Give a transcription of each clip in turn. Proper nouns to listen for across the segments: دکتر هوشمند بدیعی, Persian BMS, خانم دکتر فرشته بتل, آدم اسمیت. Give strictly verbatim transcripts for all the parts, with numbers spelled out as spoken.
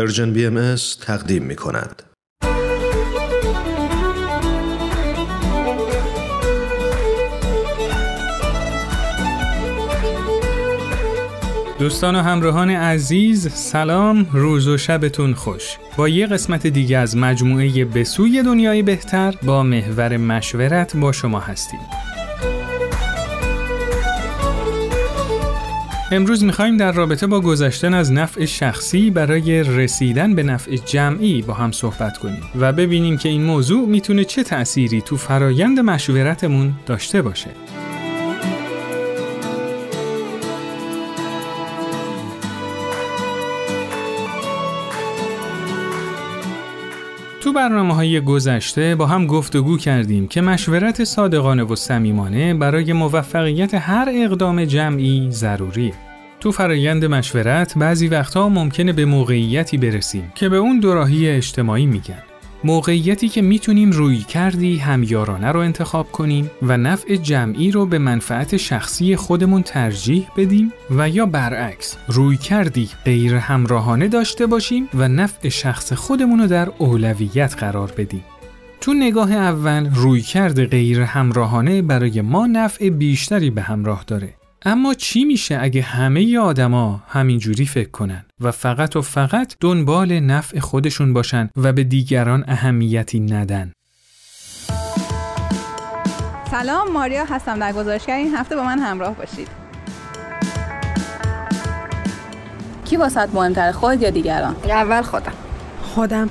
Persian بی ام اس تقدیم می کند. دوستان و همراهان عزیز، سلام، روز و شبتون خوش. با یه قسمت دیگه از مجموعه به سوی دنیای بهتر با محور مشورت با شما هستیم. امروز میخواییم در رابطه با گذشتن از نفع شخصی برای رسیدن به نفع جمعی با هم صحبت کنیم و ببینیم که این موضوع میتونه چه تأثیری تو فرایند مشورتمون داشته باشه. تو برنامه‌های گذشته با هم گفتگو کردیم که مشورت صادقانه و صمیمانه برای موفقیت هر اقدام جمعی ضروریه. تو فرایند مشورت بعضی وقتها ممکنه به موقعیتی برسیم که به اون دوراهی اجتماعی میگن. موقعیتی که میتونیم روی کردی همیارانه رو انتخاب کنیم و نفع جمعی رو به منفعت شخصی خودمون ترجیح بدیم و یا برعکس روی کردی غیر همراهانه داشته باشیم و نفع شخص خودمون رو در اولویت قرار بدیم. تو نگاه اول روی کرد غیر همراهانه برای ما نفع بیشتری به همراه داره. اما چی میشه اگه همه آدما همینجوری فکر کنن و فقط و فقط دنبال نفع خودشون باشن و به دیگران اهمیتی ندن؟ سلام، ماریا هستم در گزارشگر. این هفته با من همراه باشید. کی واسط مهم‌تره، خود یا دیگران؟ اول خودم. خودم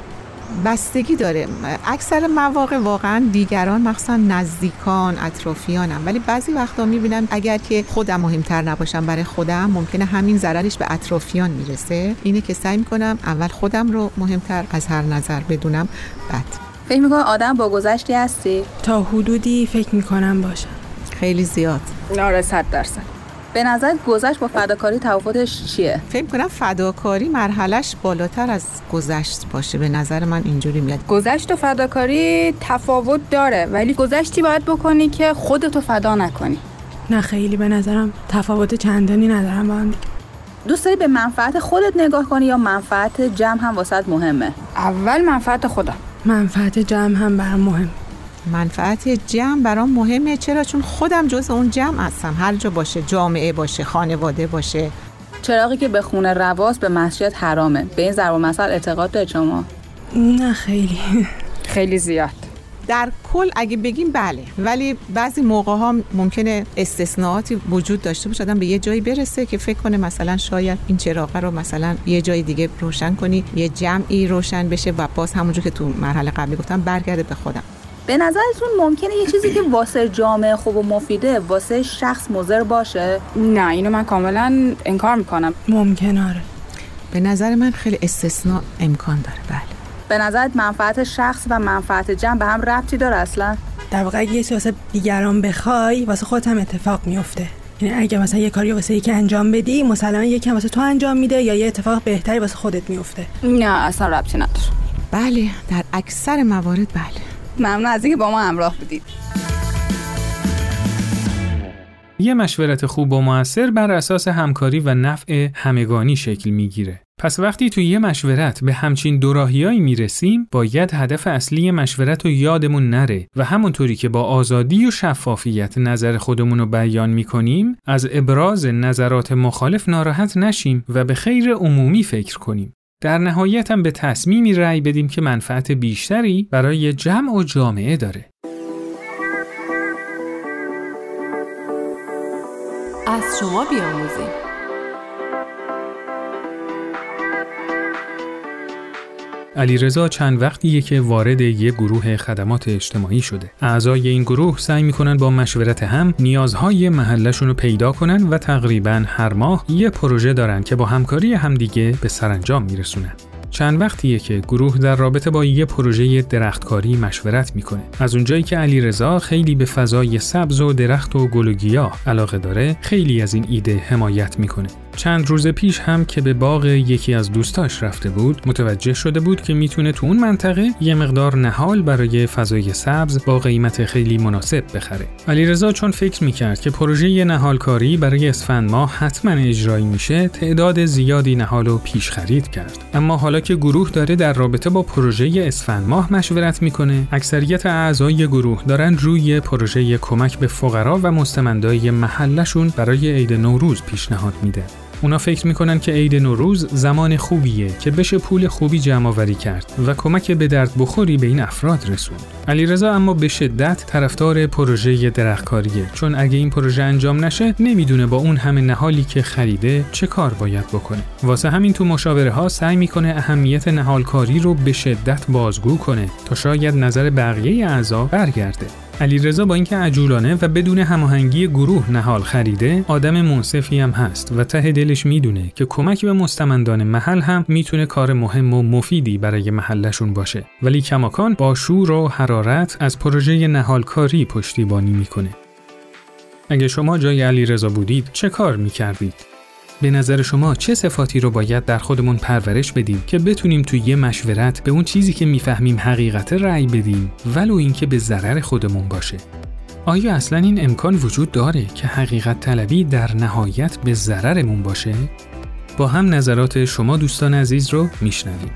بستگی داره. اکثر مواقع واقعا دیگران، مخصوصا نزدیکان، اطرافیانم، ولی بعضی وقتا میبینم اگر که خودم مهمتر نباشم برای خودم، ممکنه همین ضررش به اطرافیان میرسه. اینه که سعی میکنم اول خودم رو مهمتر از هر نظر بدونم. بعد فکر میکنم آدم با گذشتی هستی؟ تا حدودی فکر میکنم باشم. خیلی زیاد؟ آره، صد درصد. به نظر گذشت با فداکاری تفاوتش چیه؟ فکر کنم فداکاری مرحلهش بالاتر از گذشت باشه. به نظر من اینجوری میاد. گذشت و فداکاری تفاوت داره، ولی گذشتی باید بکنی که خودتو فدا نکنی. نه خیلی به نظرم تفاوت چندانی ندارم با هم دیگه. دوست داری به منفعت خودت نگاه کنی یا منفعت جمع هم واسط مهمه؟ اول منفعت خودم. منفعت جمع هم برام مهم. منفعت جمع برام مهمه. چرا؟ چون خودم جز اون جمع هستم. هر جا باشه، جامعه باشه، خانواده باشه. چراغی که به خونه رواست به مسجد حرامه. به این ضرب المثل اعتقاد دارید شما؟ نه خیلی. خیلی زیاد. در کل اگه بگیم بله، ولی بعضی موقع ها ممکنه استثناءاتی وجود داشته باشه. آدم به یه جایی برسه که فکر کنه مثلا شاید این چراغ رو مثلا یه جای دیگه روشن کنی، یه جمعی روشن بشه و باز همونجوری که تو مرحله قبلی گفتم برگرده به خودم. به نظرتون ممکنه یه چیزی که واسه جامعه خوب و مفیده واسه شخص مضر باشه؟ نه، اینو من کاملا انکار میکنم. ممکنه آره. به نظر من خیلی استثناء امکان داره. بله. به نظرت منفعت شخص و منفعت جمع به هم ربطی داره اصلا؟ در واقع اگه یه چیزی واسه دیگران بخوای، واسه خودت هم اتفاق میفته. یعنی اگه مثلا یه کاری واسه یکی انجام بدی، مثلا یکی واسه تو انجام میده یا یه اتفاق بهتری واسه خودت میفته. نه اصلا ربطی نداره. بله، در اکثر موارد بله. ممنون از اینکه با ما همراه بودید. یه مشورت خوب و مؤثر بر اساس همکاری و نفع همگانی شکل میگیره. پس وقتی توی یه مشورت به همچین دوراهیایی میرسیم، باید هدف اصلی مشورت رو یادمون نره و همونطوری که با آزادی و شفافیت نظر خودمون رو بیان میکنیم، از ابراز نظرات مخالف ناراحت نشیم و به خیر عمومی فکر کنیم. در نهایت هم به تصمیمی رأی بدیم که منفعت بیشتری برای جمع و جامعه داره. از شما بیاموزیم. علیرضا چند وقتیه که وارد یک گروه خدمات اجتماعی شده. اعضای این گروه سعی میکنن با مشورت هم نیازهای محلشون رو پیدا کنن و تقریباً هر ماه یه پروژه دارن که با همکاری همدیگه به سرانجام میرسونن. چند وقتیه که گروه در رابطه با یه پروژه درختکاری مشورت میکنه. از اونجایی که علیرضا خیلی به فضای سبز و درخت و گل و گیاه علاقه داره، خیلی از این ایده حمایت میکنه. چند روز پیش هم که به باغ یکی از دوستاش رفته بود متوجه شده بود که میتونه تو اون منطقه یه مقدار نهال برای فضای سبز با قیمت خیلی مناسب بخره. علیرضا چون فکر میکرد که پروژه نهالکاری برای اسفند ماه حتما اجرایی میشه، تعداد زیادی نهال رو پیش خرید کرد. اما حالا که گروه داره در رابطه با پروژه اسفند ماه مشورت میکنه، اکثریت اعضای گروه دارن روی پروژه کمک به فقرا و مستمندای محلشون برای عید نوروز پیشنهاد میده. اونا فکر میکنن که عید نوروز زمان خوبیه که بشه پول خوبی جمع آوری کرد و کمک به درد بخوری به این افراد رسوند. علیرضا اما به شدت طرفدار پروژه درختکاریه، چون اگه این پروژه انجام نشه نمیدونه با اون همه نهالی که خریده چه کار باید بکنه. واسه همین تو مشاوره ها سعی میکنه اهمیت نهالکاری رو به شدت بازگو کنه تا شاید نظر بقیه اعضا برگرده. علیرضا با اینکه عجولانه و بدون هماهنگی گروه نهال خریده، آدم منصفی هم هست و ته دلش میدونه که کمک به مستمندان محل هم میتونه کار مهم و مفیدی برای محلشون باشه، ولی کماکان با شور و حرارت از پروژه نهالکاری پشتیبانی میکنه. اگه شما جای علیرضا بودید چه کار میکردید؟ به نظر شما چه صفاتی رو باید در خودمون پرورش بدیم که بتونیم توی یه مشورت به اون چیزی که میفهمیم حقیقت رأی بدیم ولو اینکه به ضرر خودمون باشه؟ آیا اصلاً این امکان وجود داره که حقیقت طلبی در نهایت به ضررمون باشه؟ با هم نظرات شما دوستان عزیز رو میشنویم.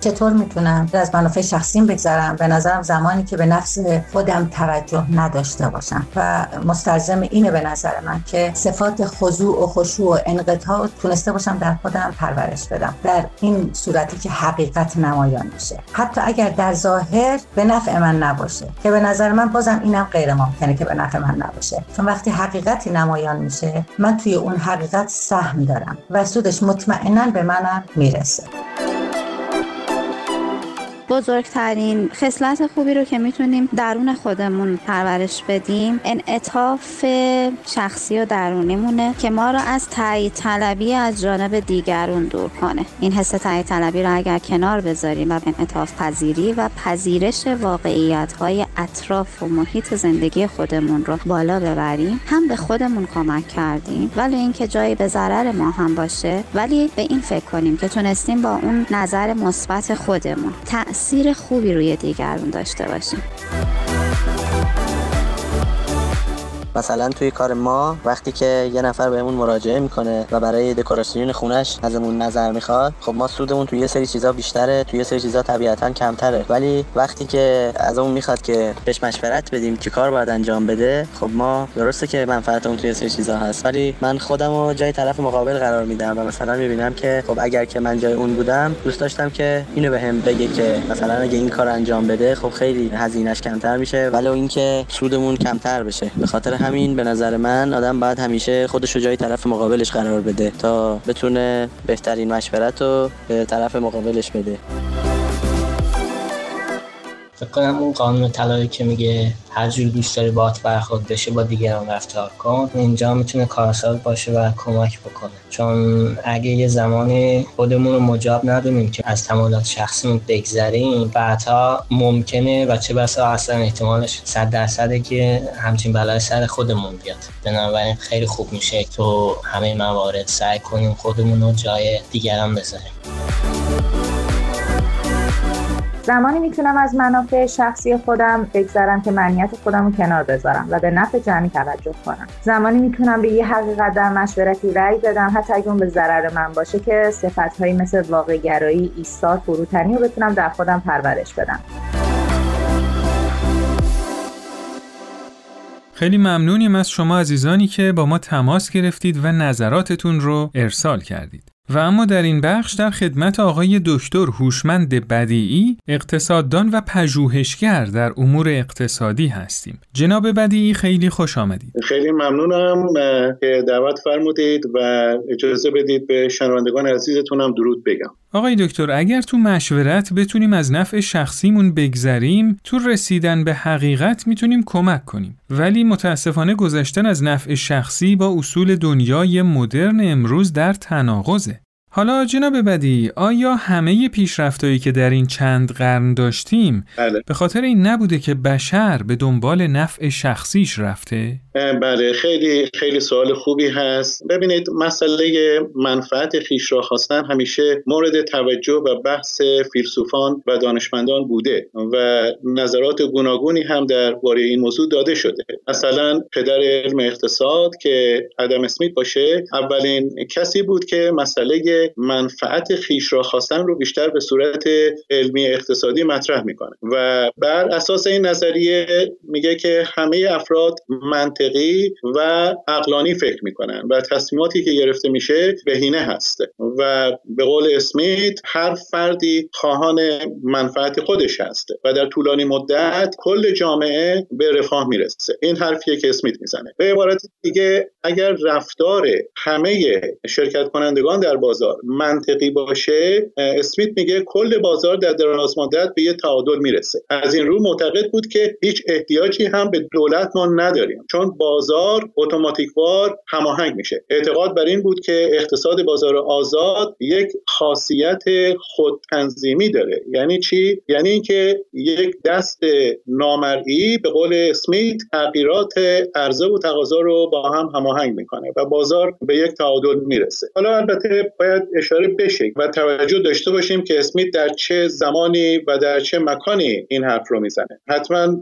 چطور میتونم از منافع شخصیم بگذرم؟ به نظرم زمانی که به نفس خودم توجه نداشته باشم و مستلزم اینه به نظر من که صفات خضوع و خشوع و انقطاع تونسته باشم در خودم پرورش بدم، در این صورتی که حقیقت نمایان میشه، حتی اگر در ظاهر به نفع من نباشه، که به نظر من بازم اینم غیر ممکنه که به نفع من نباشه، چون وقتی حقیقتی نمایان میشه من توی اون حقیقت سهم دارم و سودش مطمئناً به منم میرسه. بزرگترین خصلت خوبی رو که میتونیم درون خودمون پرورش بدیم انعطاف شخصی و درونیمونه که ما رو از تایید طلبی از جانب دیگرون دور کنه. این حس تایید طلبی رو اگر کنار بذاریم و انعطاف پذیری و پذیرش واقعیت‌های اطراف و محیط زندگی خودمون رو بالا ببریم، هم به خودمون کمک کردیم ولی اینکه جایی به ضرر ما هم باشه، ولی به این فکر کنیم که تونستیم با اون نظر مثبت خودمون تأثیر خوبی روی دیگرون داشته باشیم. مثلا توی کار ما وقتی که یه نفر بهمون مراجعه میکنه و برای دکوراسیون خونش ازمون نظر میخواد، خب ما سودمون توی یه سری چیزا بیشتره، توی یه سری چیزا طبیعتاً کمتره، ولی وقتی که ازمون میخواد که بهش مشورت بدیم چه کار باید انجام بده، خب ما درسته که منفعتمون توی یه سری چیزا هست، ولی من خودمو جای طرف مقابل قرار میدم و مثلا میبینم که خب اگر که من جای اون بودم دوست داشتم که اینو بهم بگه که مثلا اگه این کار انجام بده خب خیلی هزینه‌اش کمتر میشه ولی اینکه سودمون کمتر بشه. به خاطر همین به نظر من آدم باید همیشه خودش رو جای طرف مقابلش قرار بده تا بتونه بهترین مشورت رو به طرف مقابلش بده. فکر کنم اون قانون طلایی که میگه هر جور دوست داری باهات برخورد بشه با دیگران رفتار کن، اینجا میتونه کارساز باشه و کمک بکنه، چون اگه یه زمانی خودمون رو مجاب ندونیم که از تمایلات شخصیمون بگذریم بعدها ممکنه و چه بسا اصلا احتمالش صد درصده که همچین بلای سر خودمون بیاد. بنابراین خیلی خوب میشه تو همه موارد سعی کنیم خودمون رو جای دیگران بذاریم. زمانی میتونم از منافع شخصی خودم بگذرم که منیت خودم رو کنار بذارم و به نفع جمعی توجه کنم. زمانی میتونم به یه حقیقت در مشورتی رأی بدم حتی اگه اون به ضرر من باشه، که صفت‌هایی مثل واقع‌گرایی، ایثار، فروتنی رو بتونم در خودم پرورش بدم. خیلی ممنونیم از شما عزیزانی که با ما تماس گرفتید و نظراتتون رو ارسال کردید. و اما در این بخش در خدمت آقای دکتر هوشمند بدیعی، اقتصاددان و پژوهشگر در امور اقتصادی هستیم. جناب بدیعی خیلی خوش آمدید. خیلی ممنونم که دعوت فرمودید و اجازه بدید به شنوندگان عزیزتونم درود بگم. آقای دکتر، اگر تو مشورت بتونیم از نفع شخصیمون بگذریم، تو رسیدن به حقیقت میتونیم کمک کنیم. ولی متاسفانه گذشتن از نفع شخصی با اصول دنیای مدرن امروز در تناقضه. حالا جناب بدیعی، آیا همه پیشرفتایی که در این چند قرن داشتیم بله. به خاطر این نبوده که بشر به دنبال نفع شخصیش رفته؟ بله، خیلی خیلی سوال خوبی هست. ببینید، مسئله منفعت خویش را خواستن همیشه مورد توجه و بحث فیلسوفان و دانشمندان بوده و نظرات گوناگونی هم درباره این موضوع داده شده. مثلا پدر علم اقتصاد که آدم اسمیت باشه، اولین کسی بود که مسئله منفعت خویش را خواستن رو بیشتر به صورت علمی اقتصادی مطرح میکنه و بر اساس این نظریه میگه که همه افراد منطقی و عقلانی فکر میکنن و تصمیماتی که گرفته میشه بهینه هست و به قول اسمیت هر فردی خواهان منفعت خودش هست و در طولانی مدت کل جامعه به رفاه میرسه. این حرفیه که اسمیت میزنه. به عبارت دیگه، اگر رفتار همه شرکت کنندگان در بازار منطقی باشه، اسمیت میگه کل بازار در دراز مدت به یه تعادل میرسه. از این رو معتقد بود که هیچ احتیاجی هم به دولت ما نداریم، چون بازار اتوماتیکوار هماهنگ میشه. اعتقاد بر این بود که اقتصاد بازار آزاد یک خاصیت خودتنظیمی داره. یعنی چی؟ یعنی اینکه یک دست نامرئی به قول اسمیت تغییرات عرضه و تقاضا رو با هم هماهنگ میکنه و بازار به یک تعادل میرسه. حالا البته باید اشاره بشه و توجه داشته باشیم که اسمیت در چه زمانی و در چه مکانی این حرف رو میزنه. حتما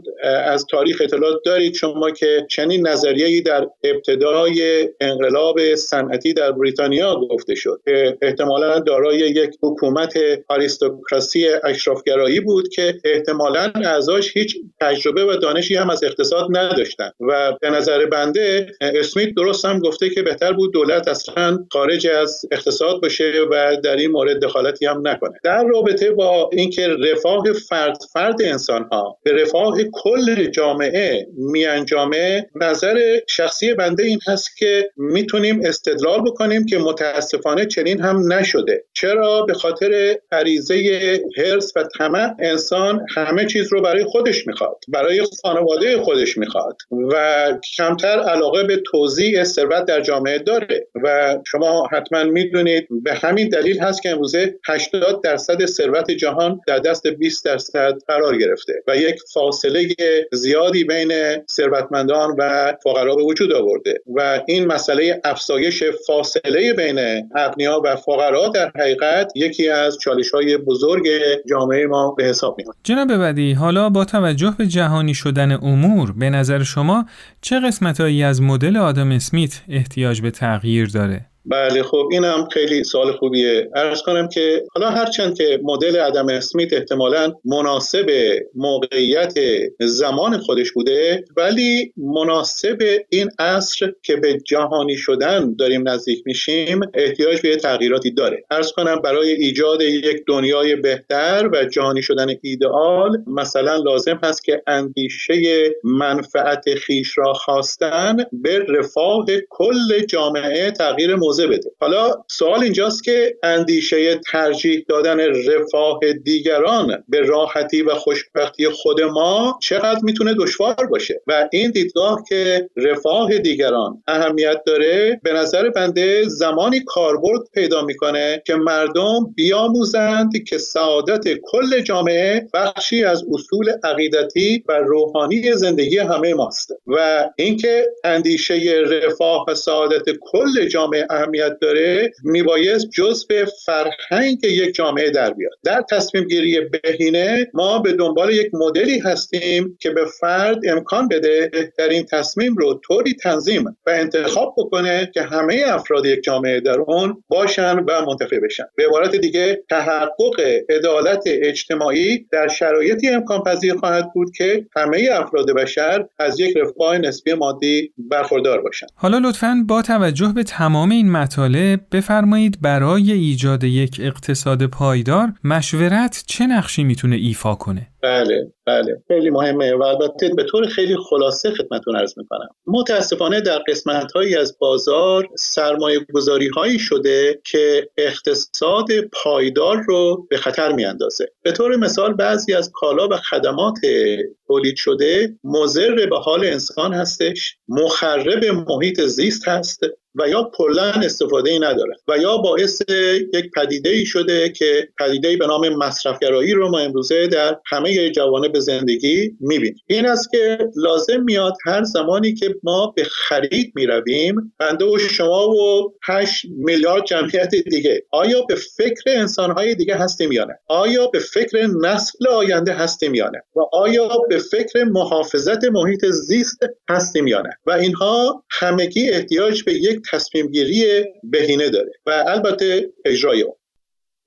از تاریخ اطلاعات دارید شما که چنین نظریه‌ای در ابتدای انقلاب صنعتی در بریتانیا گفته شد که احتمالاً دارای یک حکومت آریستوکراسی اشرافگرایی بود که احتمالاً اعضاش هیچ تجربه و دانشی هم از اقتصاد نداشتن و به نظر بنده اسمیت درست هم گفته که بهتر بود دولت اصلاً خارج از اقتصاد باشه و در این مورد دخالتی هم نکنه. در رابطه با اینکه رفاه فرد فرد انسان ها به رفاه کل جامعه میانجامه، نظر شخصی بنده این هست که میتونیم استدلال بکنیم که متاسفانه چنین هم نشده. چرا؟ به خاطر غریزه حرص و طمع انسان همه چیز رو برای خودش میخواد، برای خانواده خودش میخواد و کمتر علاقه به توزیع ثروت در جامعه داره و شما حتما میدونید به همین دلیل هست که امروزه هشتاد درصد ثروت جهان در دست بیست درصد قرار گرفته و یک فاصله زیادی بین ثروتمندان و فقرا به وجود آورده و این مسئله افزایش فاصله بین اغنیا و فقرا در حقیقت یکی از چالش‌های بزرگ جامعه ما به حساب میاد. جناب بدیعی، حالا با توجه به جهانی شدن امور، به نظر شما چه قسمتایی از مدل آدم اسمیت احتیاج به تغییر داره؟ بله، خب این هم خیلی سوال خوبیه. عرض کنم که حالا هرچند که مدل آدم اسمیت احتمالاً مناسب موقعیت زمان خودش بوده، ولی مناسب این عصر که به جهانی شدن داریم نزدیک میشیم احتیاج به تغییراتی داره. عرض کنم برای ایجاد یک دنیای بهتر و جهانی شدن ایدئال، مثلا لازم هست که اندیشه منفعت خویش را خواستن به رفاه کل جامعه تغییر موضوع بده. حالا سوال اینجاست که اندیشه ترجیح دادن رفاه دیگران به راحتی و خوشبختی خود ما چقدر میتونه دشوار باشه و این دیدگاه که رفاه دیگران اهمیت داره به نظر بنده زمانی کاربرد پیدا میکنه که مردم بیاموزند که سعادت کل جامعه بخشی از اصول عقیدتی و روحانی زندگی همه ماست و اینکه اندیشه رفاه و سعادت کل جامعه اهمیت داره میبایست جزء فرهنگ یک جامعه در بیاد. در تصمیم گیری بهینه ما به دنبال یک مدلی هستیم که به فرد امکان بده بهترین تصمیم رو طوری تنظیم و انتخاب بکنه که همه افراد یک جامعه در اون باشن و منتفع بشن. به عبارت دیگه، تحقق عدالت اجتماعی در شرایطی امکان پذیر خواهد بود که همه افراد بشر از یک رفاه نسبی مادی برخوردار باشن. حالا لطفاً با توجه به تمام این مطالب بفرمایید برای ایجاد یک اقتصاد پایدار مشورت چه نقشی میتونه ایفا کنه؟ بله بله خیلی مهمه و البته به طور خیلی خلاصه خدمتتون عرض می‌کنم. متاسفانه در قسمت‌هایی از بازار سرمایه‌گذاری‌هایی شده که اقتصاد پایدار رو به خطر می‌اندازه. به طور مثال بعضی از کالا و خدمات تولید شده مضر به حال انسان هستش، مخرب محیط زیست هست و یا کلا استفاده‌ای ندارن و یا باعث یک پدیده‌ای شده که پدیده‌ای به نام مصرف‌گرایی رو ما امروزه در همه جوانب زندگی می‌بینیم. این است که لازم میاد هر زمانی که ما به خرید می‌رویم، بنده و شما و هشت میلیارد جمعیت دیگه، آیا به فکر انسان‌های دیگه هستیم یا نه؟ آیا به فکر نسل آینده هستیم یا نه؟ و آیا به فکر محافظت محیط زیست هستیم یا نه؟ و اینها همگی احتیاج به یک تصمیم گیری بهینه داره و البته اجرای اون.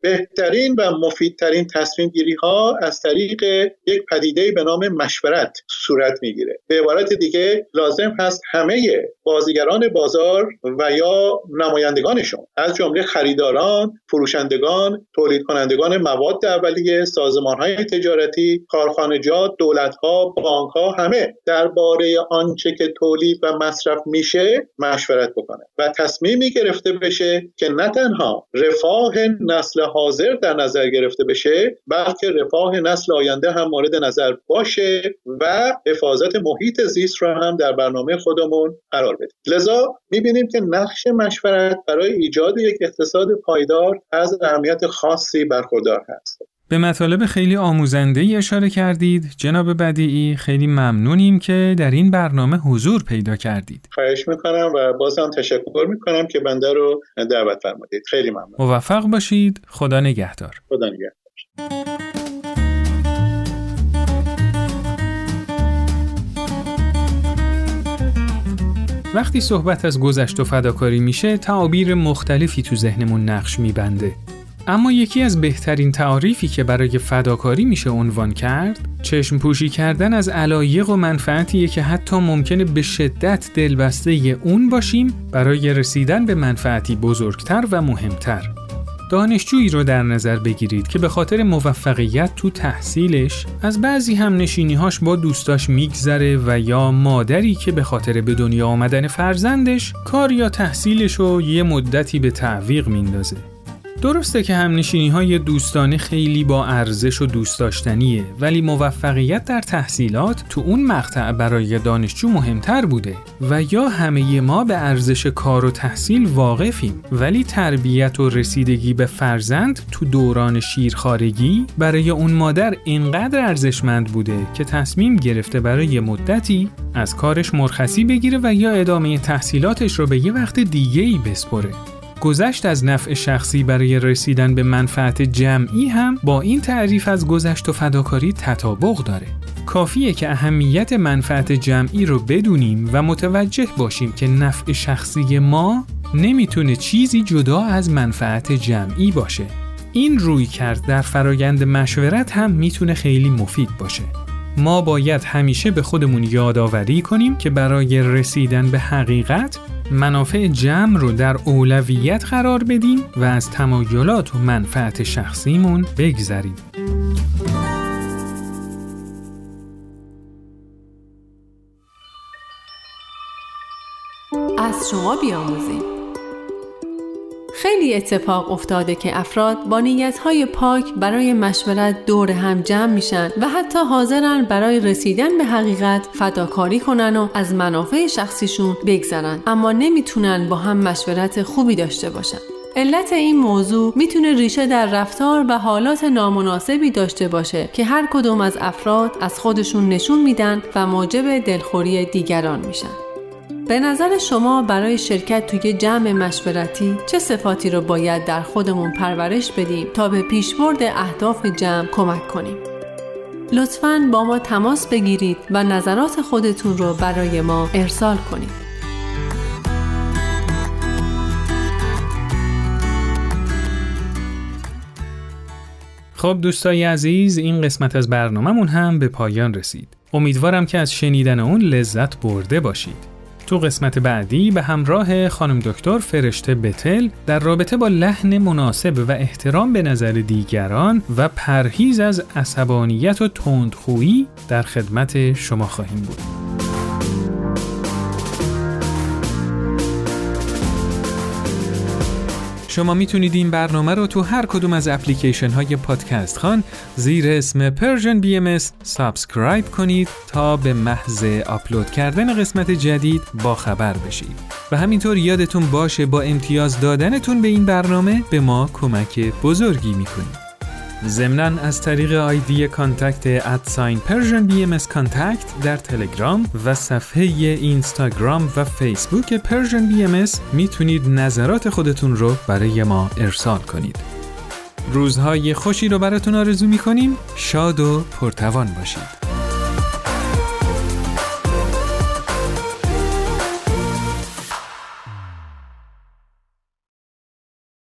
بهترین و مفیدترین تصمیم گیری ها از طریق یک پدیده به نام مشورت صورت میگیره. به عبارت دیگه لازم هست همه بازیگران بازار و یا نمایندگانشون از جمله خریداران، فروشندگان، تولید کنندگان مواد اولیه، سازمان های تجارتی، کارخانجات، دولت ها، بانک ها، همه درباره آنچه که تولید و مصرف میشه مشورت بکنه و تصمیمی گرفته بشه که نه تنها رفاه نسل حاضر در نظر گرفته بشه، بلکه رفاه نسل آینده هم مورد نظر باشه و حفاظت محیط زیست رو هم در برنامه خودمون قرار بدیم. لذا می‌بینیم که نقش مشورت برای ایجاد یک اقتصاد پایدار از اهمیت خاصی برخوردار هست. به مطالب خیلی آموزنده‌ای اشاره کردید جناب بدیعی، خیلی ممنونیم که در این برنامه حضور پیدا کردید. خواهش میکنم و بازم تشکر میکنم که بنده رو دعوت فرمودید. خیلی ممنون. موفق باشید. خدا نگهدار. خدا نگهدار. وقتی صحبت از گذشت و فداکاری میشه تعابیر مختلفی تو ذهنمون نقش میبنده. اما یکی از بهترین تعاریفی که برای فداکاری میشه عنوان کرد، چشم پوشی کردن از علایق و منفعتیه که حتی ممکنه به شدت دلبسته اون باشیم برای رسیدن به منفعتی بزرگتر و مهمتر. دانشجویی رو در نظر بگیرید که به خاطر موفقیت تو تحصیلش از بعضی همنشینی‌هاش با دوستاش میگذره و یا مادری که به خاطر به دنیا آمدن فرزندش کار یا تحصیلش رو یه مدتی به تعویق میندازه. درسته که همنشینی‌های دوستانه خیلی با ارزش و دوست داشتنیه، ولی موفقیت در تحصیلات تو اون مقطع برای دانشجو مهمتر بوده و یا همه ما به ارزش کار و تحصیل واقفیم، ولی تربیت و رسیدگی به فرزند تو دوران شیرخوارگی برای اون مادر اینقدر ارزشمند بوده که تصمیم گرفته برای مدتی از کارش مرخصی بگیره و یا ادامه تحصیلاتش رو به یه وقت دیگه‌ای بسپره. گذشت از نفع شخصی برای رسیدن به منفعت جمعی هم با این تعریف از گذشت و فداکاری تطابق داره. کافیه که اهمیت منفعت جمعی رو بدونیم و متوجه باشیم که نفع شخصی ما نمیتونه چیزی جدا از منفعت جمعی باشه. این رویکرد در فرایند مشورت هم میتونه خیلی مفید باشه. ما باید همیشه به خودمون یادآوری کنیم که برای رسیدن به حقیقت منافع جمع رو در اولویت قرار بدیم و از تمایلات و منفعت شخصیمون بگذریم. از شما بیاموزیم. خیلی اتفاق افتاده که افراد با نیت‌های پاک برای مشورت دور هم جمع میشن و حتی حاضرن برای رسیدن به حقیقت فداکاری کنن و از منافع شخصیشون بگذرن، اما نمیتونن با هم مشورت خوبی داشته باشن. علت این موضوع میتونه ریشه در رفتار و حالات نامناسبی داشته باشه که هر کدوم از افراد از خودشون نشون میدن و موجب دلخوری دیگران میشن. به نظر شما برای شرکت توی جمع مشورتی چه صفاتی رو باید در خودمون پرورش بدیم تا به پیشبرد اهداف جمع کمک کنیم؟ لطفاً با ما تماس بگیرید و نظرات خودتون رو برای ما ارسال کنید. خب دوستای عزیز، این قسمت از برنامه‌مون هم به پایان رسید. امیدوارم که از شنیدن اون لذت برده باشید. تو قسمت بعدی به همراه خانم دکتر فرشته بتل در رابطه با لحن مناسب و احترام به نظر دیگران و پرهیز از عصبانیت و تندخویی در خدمت شما خواهیم بود. شما میتونید این برنامه رو تو هر کدوم از اپلیکیشن های پادکست خان زیر اسم Persian بی ام اس سابسکرایب کنید تا به محض آپلود کردن قسمت جدید با خبر بشید. و همینطور یادتون باشه با امتیاز دادنتون به این برنامه به ما کمک بزرگی میکنید. ضمناً از طریق آیدی کانتکت ادساین Persian بی ام اس کانتکت در تلگرام و صفحه اینستاگرام و فیسبوک Persian بی ام اس میتونید نظرات خودتون رو برای ما ارسال کنید. روزهای خوشی رو براتون آرزو میکنیم. شاد و پرتوان باشید.